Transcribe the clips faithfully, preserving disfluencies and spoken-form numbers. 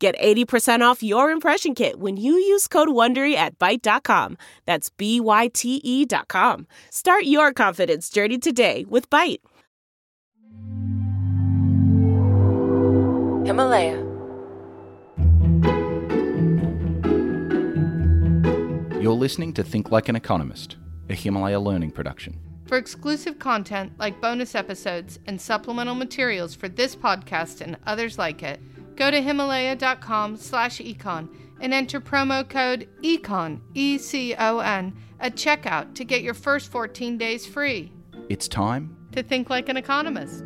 Get eighty percent off your impression kit when you use code WONDERY at byte dot com. That's B Y T E dot com. Start your confidence journey today with Byte. Himalaya. You're listening to Think Like an Economist, a Himalaya learning production. For exclusive content like bonus episodes and supplemental materials for this podcast and others like it, go to Himalaya.com slash econ and enter promo code ECON, E C O N, at checkout to get your first fourteen days free. It's time to think like an economist.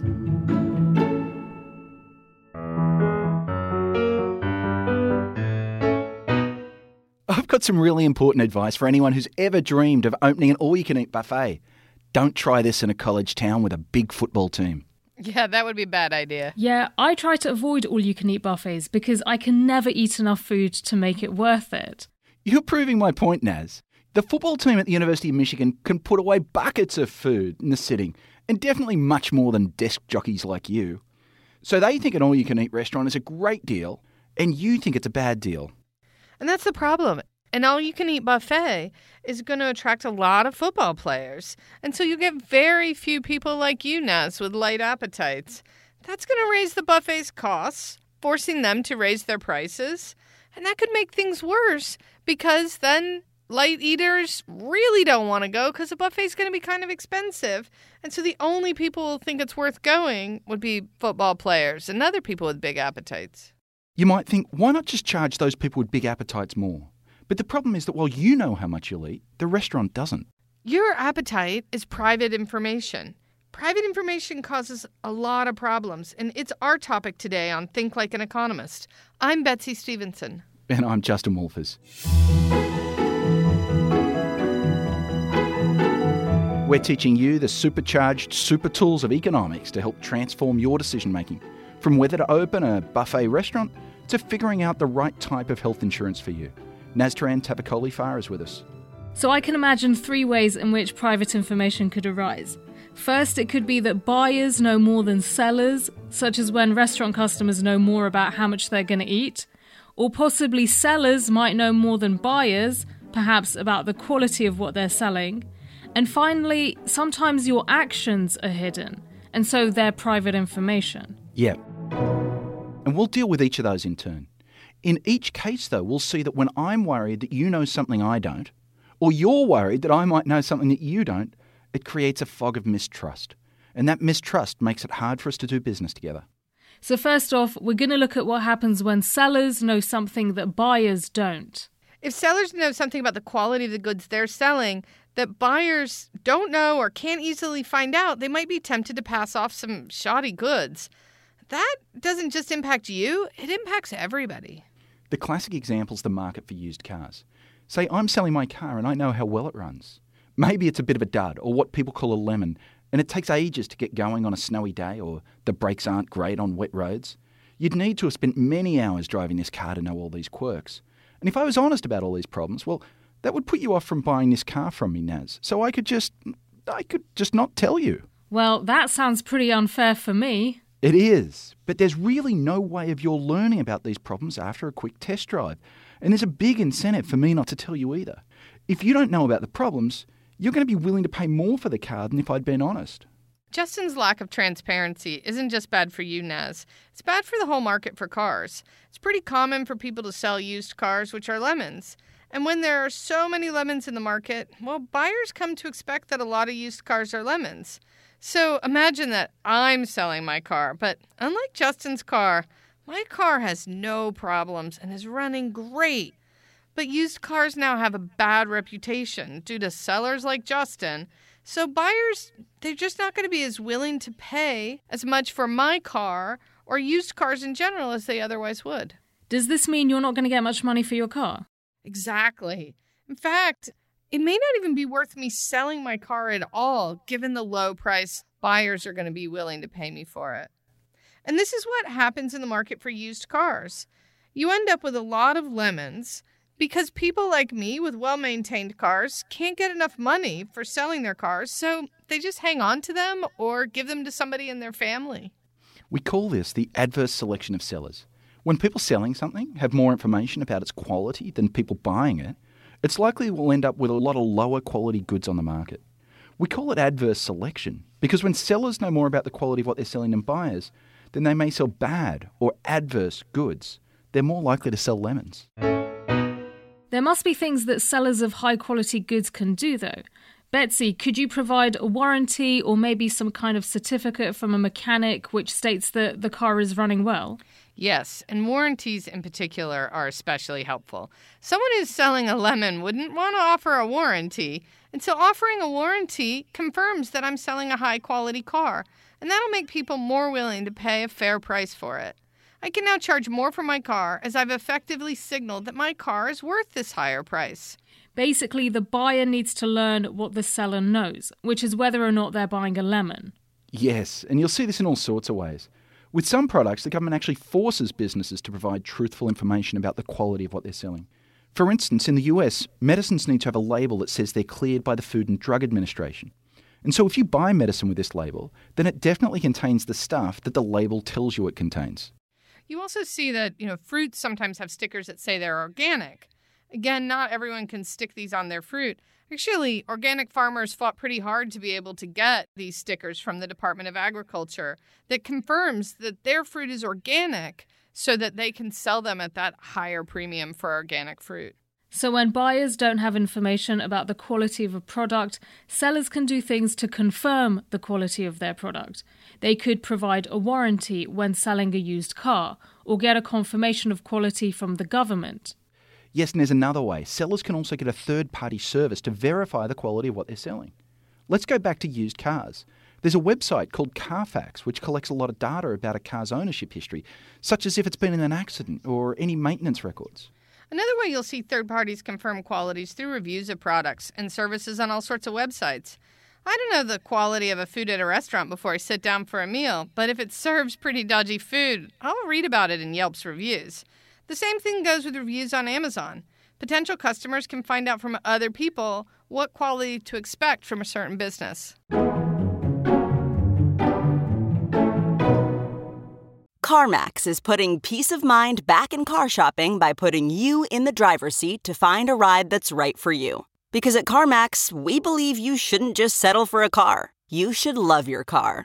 I've got some really important advice for anyone who's ever dreamed of opening an all-you-can-eat buffet. Don't try this in a college town with a big football team. Yeah, that would be a bad idea. Yeah, I try to avoid all-you-can-eat buffets because I can never eat enough food to make it worth it. You're proving my point, Naz. The football team at the University of Michigan can put away buckets of food in the sitting, and definitely much more than desk jockeys like you. So they think an all-you-can-eat restaurant is a great deal, and you think it's a bad deal. And that's the problem. An all-you-can-eat buffet is going to attract a lot of football players. And so you get very few people like you, Naz, with light appetites. That's going to raise the buffet's costs, forcing them to raise their prices. And that could make things worse because then light eaters really don't want to go because the buffet's going to be kind of expensive. And so the only people who think it's worth going would be football players and other people with big appetites. You might think, why not just charge those people with big appetites more? But the problem is that while you know how much you'll eat, the restaurant doesn't. Your appetite is private information. Private information causes a lot of problems, and it's our topic today on Think Like an Economist. I'm Betsy Stevenson. And I'm Justin Wolfers. We're teaching you the supercharged super tools of economics to help transform your decision-making, from whether to open a buffet restaurant to figuring out the right type of health insurance for you. Nastaran Tavakoli-Far is with us. So I can imagine three ways in which private information could arise. First, it could be that buyers know more than sellers, such as when restaurant customers know more about how much they're going to eat. Or possibly sellers might know more than buyers, perhaps about the quality of what they're selling. And finally, sometimes your actions are hidden, and so they're private information. Yeah. And we'll deal with each of those in turn. In each case, though, we'll see that when I'm worried that you know something I don't, or you're worried that I might know something that you don't, it creates a fog of mistrust. And that mistrust makes it hard for us to do business together. So first off, we're going to look at what happens when sellers know something that buyers don't. If sellers know something about the quality of the goods they're selling that buyers don't know or can't easily find out, they might be tempted to pass off some shoddy goods. That doesn't just impact you, it impacts everybody. The classic example is the market for used cars. Say I'm selling my car and I know how well it runs. Maybe it's a bit of a dud or what people call a lemon, and it takes ages to get going on a snowy day or the brakes aren't great on wet roads. You'd need to have spent many hours driving this car to know all these quirks. And if I was honest about all these problems, well, that would put you off from buying this car from me, Naz. So I could just, I could just not tell you. Well, that sounds pretty unfair for me. It is, but there's really no way of your learning about these problems after a quick test drive. And there's a big incentive for me not to tell you either. If you don't know about the problems, you're going to be willing to pay more for the car than if I'd been honest. Justin's lack of transparency isn't just bad for you, Naz. It's bad for the whole market for cars. It's pretty common for people to sell used cars, which are lemons. And when there are so many lemons in the market, well, buyers come to expect that a lot of used cars are lemons. So imagine that I'm selling my car, but unlike Justin's car, my car has no problems and is running great. But used cars now have a bad reputation due to sellers like Justin. So buyers, they're just not going to be as willing to pay as much for my car or used cars in general as they otherwise would. Does this mean you're not going to get much money for your car? Exactly. In fact, it may not even be worth me selling my car at all, given the low price buyers are going to be willing to pay me for it. And this is what happens in the market for used cars. You end up with a lot of lemons because people like me with well-maintained cars can't get enough money for selling their cars, so they just hang on to them or give them to somebody in their family. We call this the adverse selection of sellers. When people selling something have more information about its quality than people buying it, it's likely we'll end up with a lot of lower quality goods on the market. We call it adverse selection because when sellers know more about the quality of what they're selling than buyers, then they may sell bad or adverse goods. They're more likely to sell lemons. There must be things that sellers of high quality goods can do though. Betsy, could you provide a warranty or maybe some kind of certificate from a mechanic which states that the car is running well? Yes, and warranties in particular are especially helpful. Someone who's selling a lemon wouldn't want to offer a warranty, and so offering a warranty confirms that I'm selling a high-quality car, and that'll make people more willing to pay a fair price for it. I can now charge more for my car as I've effectively signaled that my car is worth this higher price. Basically, the buyer needs to learn what the seller knows, which is whether or not they're buying a lemon. Yes, and you'll see this in all sorts of ways. With some products, the government actually forces businesses to provide truthful information about the quality of what they're selling. For instance, in the U S, medicines need to have a label that says they're cleared by the Food and Drug Administration. And so if you buy medicine with this label, then it definitely contains the stuff that the label tells you it contains. You also see that, you know, fruits sometimes have stickers that say they're organic. Again, not everyone can stick these on their fruit. Actually, organic farmers fought pretty hard to be able to get these stickers from the Department of Agriculture that confirms that their fruit is organic so that they can sell them at that higher premium for organic fruit. So when buyers don't have information about the quality of a product, sellers can do things to confirm the quality of their product. They could provide a warranty when selling a used car or get a confirmation of quality from the government. Yes, and there's another way. Sellers can also get a third-party service to verify the quality of what they're selling. Let's go back to used cars. There's a website called Carfax, which collects a lot of data about a car's ownership history, such as if it's been in an accident or any maintenance records. Another way you'll see third parties confirm qualities through reviews of products and services on all sorts of websites. I don't know the quality of a food at a restaurant before I sit down for a meal, but if it serves pretty dodgy food, I'll read about it in Yelp's reviews. The same thing goes with reviews on Amazon. Potential customers can find out from other people what quality to expect from a certain business. CarMax is putting peace of mind back in car shopping by putting you in the driver's seat to find a ride that's right for you. Because at CarMax, we believe you shouldn't just settle for a car. You should love your car.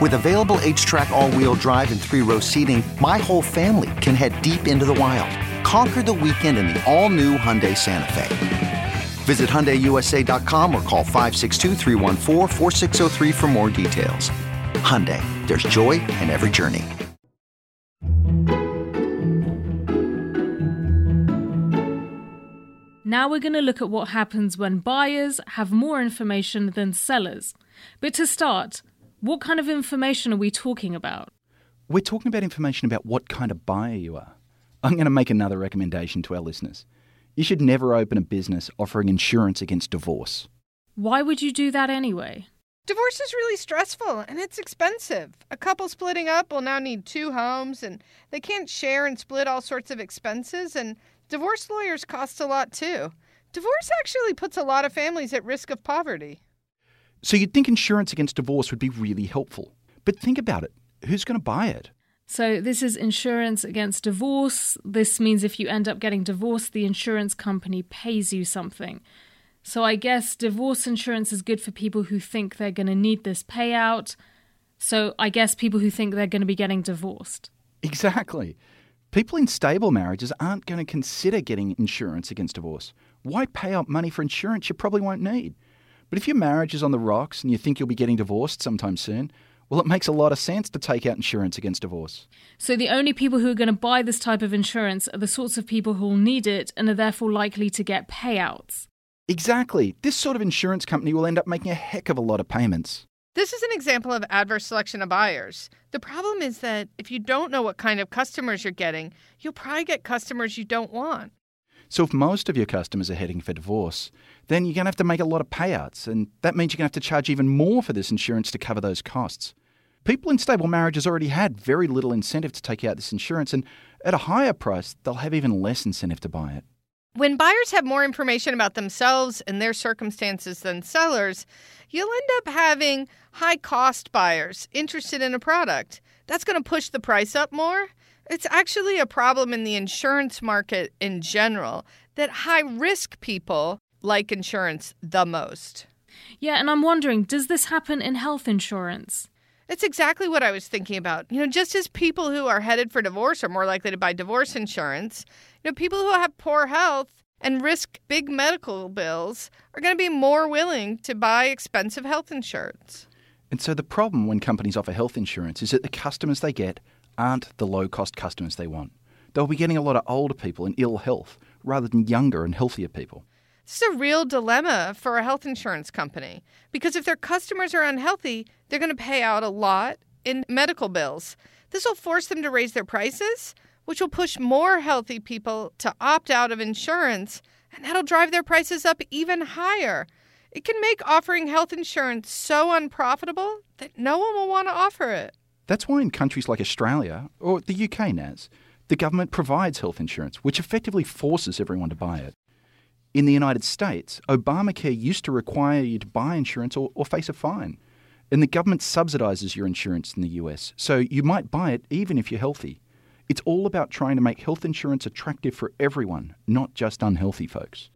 With available H-Track all-wheel drive and three-row seating, my whole family can head deep into the wild. Conquer the weekend in the all-new Hyundai Santa Fe. Visit Hyundai U S A dot com or call five six two, three one four, four six zero three for more details. Hyundai, there's joy in every journey. Now we're going to look at what happens when buyers have more information than sellers. But to start, what kind of information are we talking about? We're talking about information about what kind of buyer you are. I'm going to make another recommendation to our listeners. You should never open a business offering insurance against divorce. Why would you do that anyway? Divorce is really stressful and it's expensive. A couple splitting up will now need two homes and they can't share and split all sorts of expenses, and divorce lawyers cost a lot too. Divorce actually puts a lot of families at risk of poverty. So you'd think insurance against divorce would be really helpful. But think about it. Who's going to buy it? So this is insurance against divorce. This means if you end up getting divorced, the insurance company pays you something. So I guess divorce insurance is good for people who think they're going to need this payout. So I guess people who think they're going to be getting divorced. Exactly. People in stable marriages aren't going to consider getting insurance against divorce. why pay up money for insurance you probably won't need? But if your marriage is on the rocks and you think you'll be getting divorced sometime soon, well, it makes a lot of sense to take out insurance against divorce. So the only people who are going to buy this type of insurance are the sorts of people who will need it and are therefore likely to get payouts. Exactly. This sort of insurance company will end up making a heck of a lot of payments. This is an example of adverse selection of buyers. The problem is that if you don't know what kind of customers you're getting, you'll probably get customers you don't want. So if most of your customers are heading for divorce, then you're going to have to make a lot of payouts, and that means you're going to have to charge even more for this insurance to cover those costs. People in stable marriages already had very little incentive to take out this insurance, and at a higher price, they'll have even less incentive to buy it. When buyers have more information about themselves and their circumstances than sellers, you'll end up having high-cost buyers interested in a product. That's going to push the price up more. It's actually a problem in the insurance market in general that high-risk people like insurance the most. Yeah, and I'm wondering, does this happen in health insurance? It's exactly what I was thinking about. You know, just as people who are headed for divorce are more likely to buy divorce insurance, you know, people who have poor health and risk big medical bills are going to be more willing to buy expensive health insurance. And so the problem when companies offer health insurance is that the customers they get aren't the low-cost customers they want. They'll be getting a lot of older people in ill health rather than younger and healthier people. This is a real dilemma for a health insurance company, because if their customers are unhealthy, they're going to pay out a lot in medical bills. This will force them to raise their prices, which will push more healthy people to opt out of insurance, and that'll drive their prices up even higher. It can make offering health insurance so unprofitable that no one will want to offer it. That's why in countries like Australia, or the U K, Naz, the government provides health insurance, which effectively forces everyone to buy it. In the United States, Obamacare used to require you to buy insurance or, or face a fine. And the government subsidizes your insurance in the U S, so you might buy it even if you're healthy. It's all about trying to make health insurance attractive for everyone, not just unhealthy folks.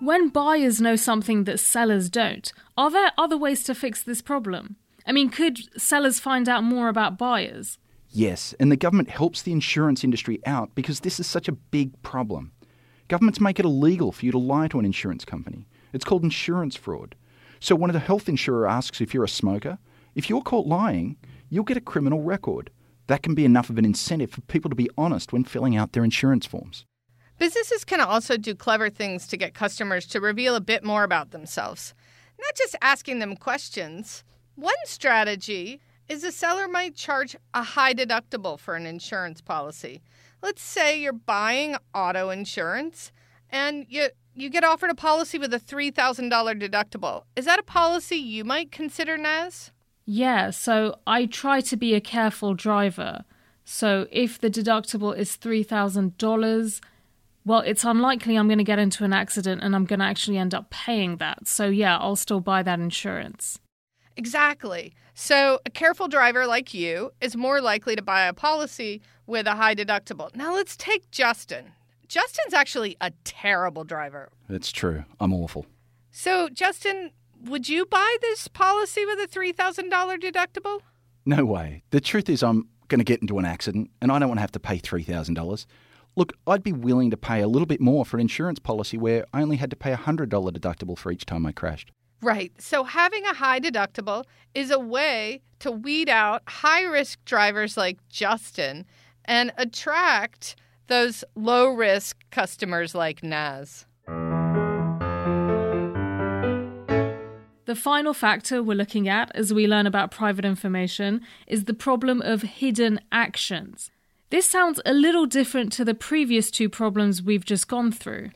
When buyers know something that sellers don't, are there other ways to fix this problem? I mean, could sellers find out more about buyers? Yes, and the government helps the insurance industry out because this is such a big problem. Governments make it illegal for you to lie to an insurance company. It's called insurance fraud. So when a health insurer asks if you're a smoker, if you're caught lying, you'll get a criminal record. That can be enough of an incentive for people to be honest when filling out their insurance forms. Businesses can also do clever things to get customers to reveal a bit more about themselves, not just asking them questions. One strategy is a seller might charge a high deductible for an insurance policy. Let's say you're buying auto insurance and you you get offered a policy with a three thousand dollars deductible. Is that a policy you might consider, Naz? Yeah, so I try to be a careful driver. So if the deductible is three thousand dollars, well, it's unlikely I'm going to get into an accident and I'm going to actually end up paying that. So yeah, I'll still buy that insurance. Exactly. So a careful driver like you is more likely to buy a policy with a high deductible. Now let's take Justin. Justin's actually a terrible driver. It's true. I'm awful. So Justin, would you buy this policy with a three thousand dollars deductible? No way. The truth is I'm going to get into an accident and I don't want to have to pay three thousand dollars. Look, I'd be willing to pay a little bit more for an insurance policy where I only had to pay a one hundred dollars deductible for each time I crashed. Right. So having a high deductible is a way to weed out high-risk drivers like Justin and attract those low-risk customers like Naz. The final factor we're looking at as we learn about private information is the problem of hidden actions. This sounds a little different to the previous two problems we've just gone through.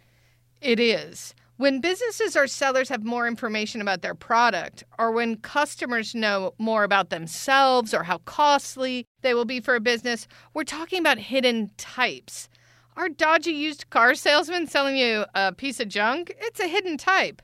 It is. When businesses or sellers have more information about their product, or when customers know more about themselves or how costly they will be for a business, we're talking about hidden types. Our dodgy used car salesman selling you a piece of junk, it's a hidden type.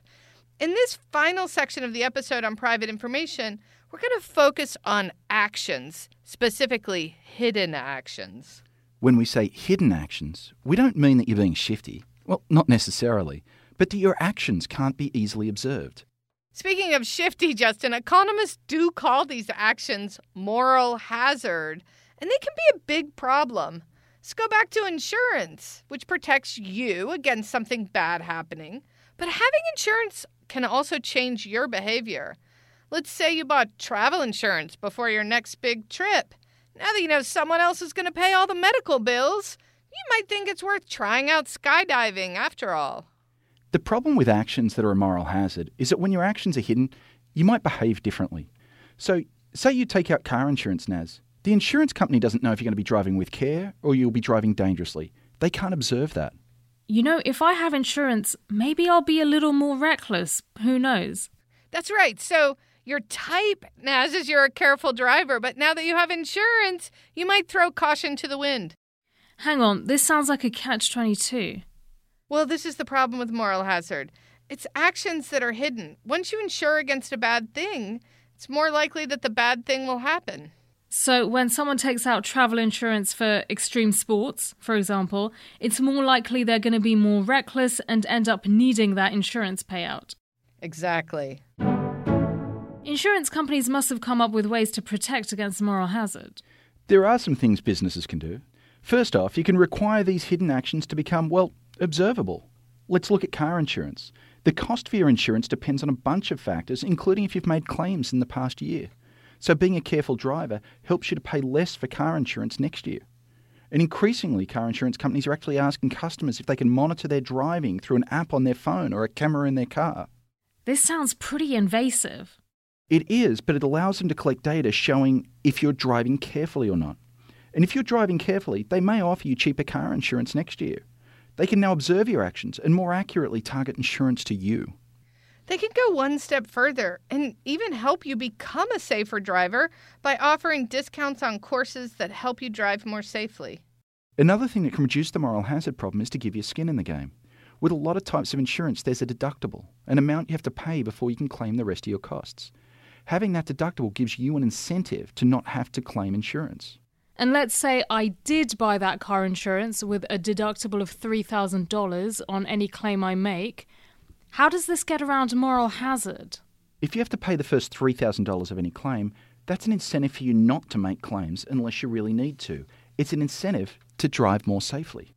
In this final section of the episode on private information, we're going to focus on actions, specifically hidden actions. When we say hidden actions, we don't mean that you're being shifty. Well, not necessarily. But that your actions can't be easily observed. Speaking of shifty, Justin, economists do call these actions moral hazard, and they can be a big problem. Let's go back to insurance, which protects you against something bad happening. But having insurance can also change your behavior. Let's say you bought travel insurance before your next big trip. Now that you know someone else is going to pay all the medical bills, you might think it's worth trying out skydiving after all. The problem with actions that are a moral hazard is that when your actions are hidden, you might behave differently. So, say you take out car insurance, Naz. The insurance company doesn't know if you're going to be driving with care or you'll be driving dangerously. They can't observe that. You know, if I have insurance, maybe I'll be a little more reckless. Who knows? That's right. So your type, Naz, is you're a careful driver. But now that you have insurance, you might throw caution to the wind. Hang on, this sounds like a catch twenty-two. Well, this is the problem with moral hazard. It's actions that are hidden. Once you insure against a bad thing, it's more likely that the bad thing will happen. So when someone takes out travel insurance for extreme sports, for example, it's more likely they're going to be more reckless and end up needing that insurance payout. Exactly. Insurance companies must have come up with ways to protect against moral hazard. There are some things businesses can do. First off, you can require these hidden actions to become, well, observable. Let's look at car insurance. The cost for your insurance depends on a bunch of factors, including if you've made claims in the past year. So being a careful driver helps you to pay less for car insurance next year. And increasingly, car insurance companies are actually asking customers if they can monitor their driving through an app on their phone or a camera in their car. This sounds pretty invasive. It is, but it allows them to collect data showing if you're driving carefully or not. And if you're driving carefully, they may offer you cheaper car insurance next year. They can now observe your actions and more accurately target insurance to you. They can go one step further and even help you become a safer driver by offering discounts on courses that help you drive more safely. Another thing that can reduce the moral hazard problem is to give your skin in the game. With a lot of types of insurance, there's a deductible, an amount you have to pay before you can claim the rest of your costs. Having that deductible gives you an incentive to not have to claim insurance. And let's say I did buy that car insurance with a deductible of three thousand dollars on any claim I make. How does this get around moral hazard? If you have to pay the first three thousand dollars of any claim, that's an incentive for you not to make claims unless you really need to. It's an incentive to drive more safely.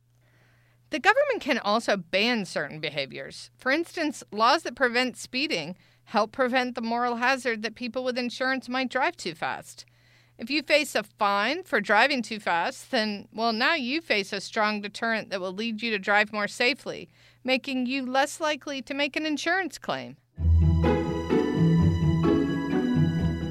The government can also ban certain behaviors. For instance, laws that prevent speeding help prevent the moral hazard that people with insurance might drive too fast. If you face a fine for driving too fast, then, well, now you face a strong deterrent that will lead you to drive more safely, making you less likely to make an insurance claim.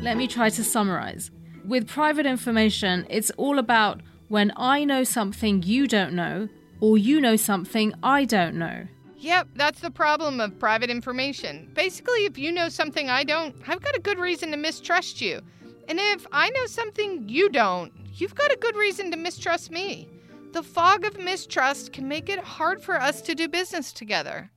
Let me try to summarize. With private information, it's all about when I know something you don't know, or you know something I don't know. Yep, that's the problem of private information. Basically, if you know something I don't, I've got a good reason to mistrust you. And if I know something you don't, you've got a good reason to mistrust me. The fog of mistrust can make it hard for us to do business together.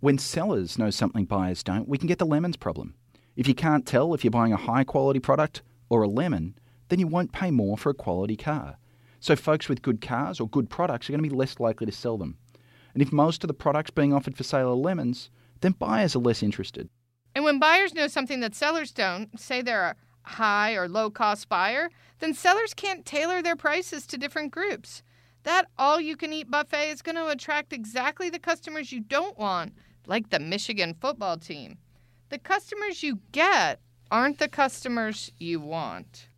When sellers know something buyers don't, we can get the lemons problem. If you can't tell if you're buying a high-quality product or a lemon, then you won't pay more for a quality car. So folks with good cars or good products are going to be less likely to sell them. And if most of the products being offered for sale are lemons, then buyers are less interested. And when buyers know something that sellers don't, say there are high or low-cost buyer, then sellers can't tailor their prices to different groups. That all-you-can-eat buffet is going to attract exactly the customers you don't want, like the Michigan football team. The customers you get aren't the customers you want.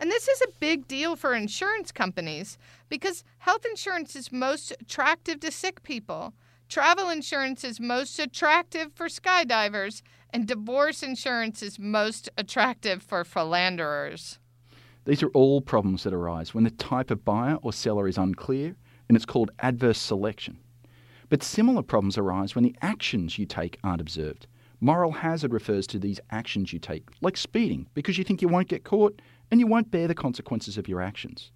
And this is a big deal for insurance companies because health insurance is most attractive to sick people. Travel insurance is most attractive for skydivers, and divorce insurance is most attractive for philanderers. These are all problems that arise when the type of buyer or seller is unclear, and it's called adverse selection. But similar problems arise when the actions you take aren't observed. Moral hazard refers to these actions you take, like speeding, because you think you won't get caught and you won't bear the consequences of your actions.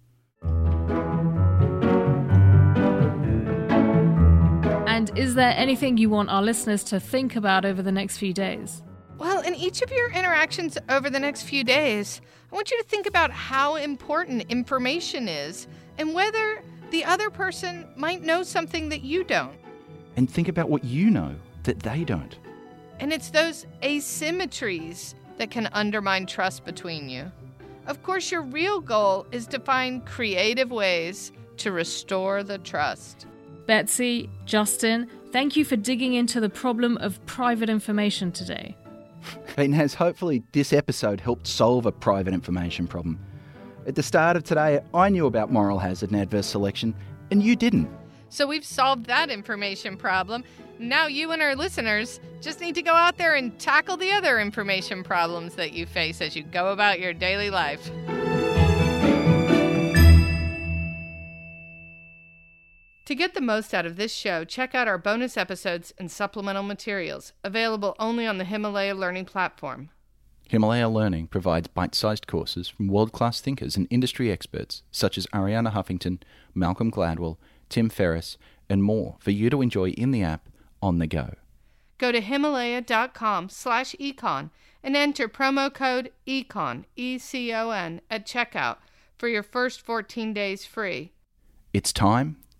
And is there anything you want our listeners to think about over the next few days? Well, in each of your interactions over the next few days, I want you to think about how important information is and whether the other person might know something that you don't. And think about what you know that they don't. And it's those asymmetries that can undermine trust between you. Of course, your real goal is to find creative ways to restore the trust. Betsy, Justin, thank you for digging into the problem of private information today. Inez, hopefully this episode helped solve a private information problem. At the start of today, I knew about moral hazard and adverse selection, and you didn't. So we've solved that information problem. Now you and our listeners just need to go out there and tackle the other information problems that you face as you go about your daily life. To get the most out of this show, check out our bonus episodes and supplemental materials, available only on the Himalaya Learning platform. Himalaya Learning provides bite-sized courses from world-class thinkers and industry experts such as Arianna Huffington, Malcolm Gladwell, Tim Ferriss, and more for you to enjoy in the app on the go. Go to Himalaya.com slash econ and enter promo code econ, E C O N, at checkout for your first fourteen days free. It's time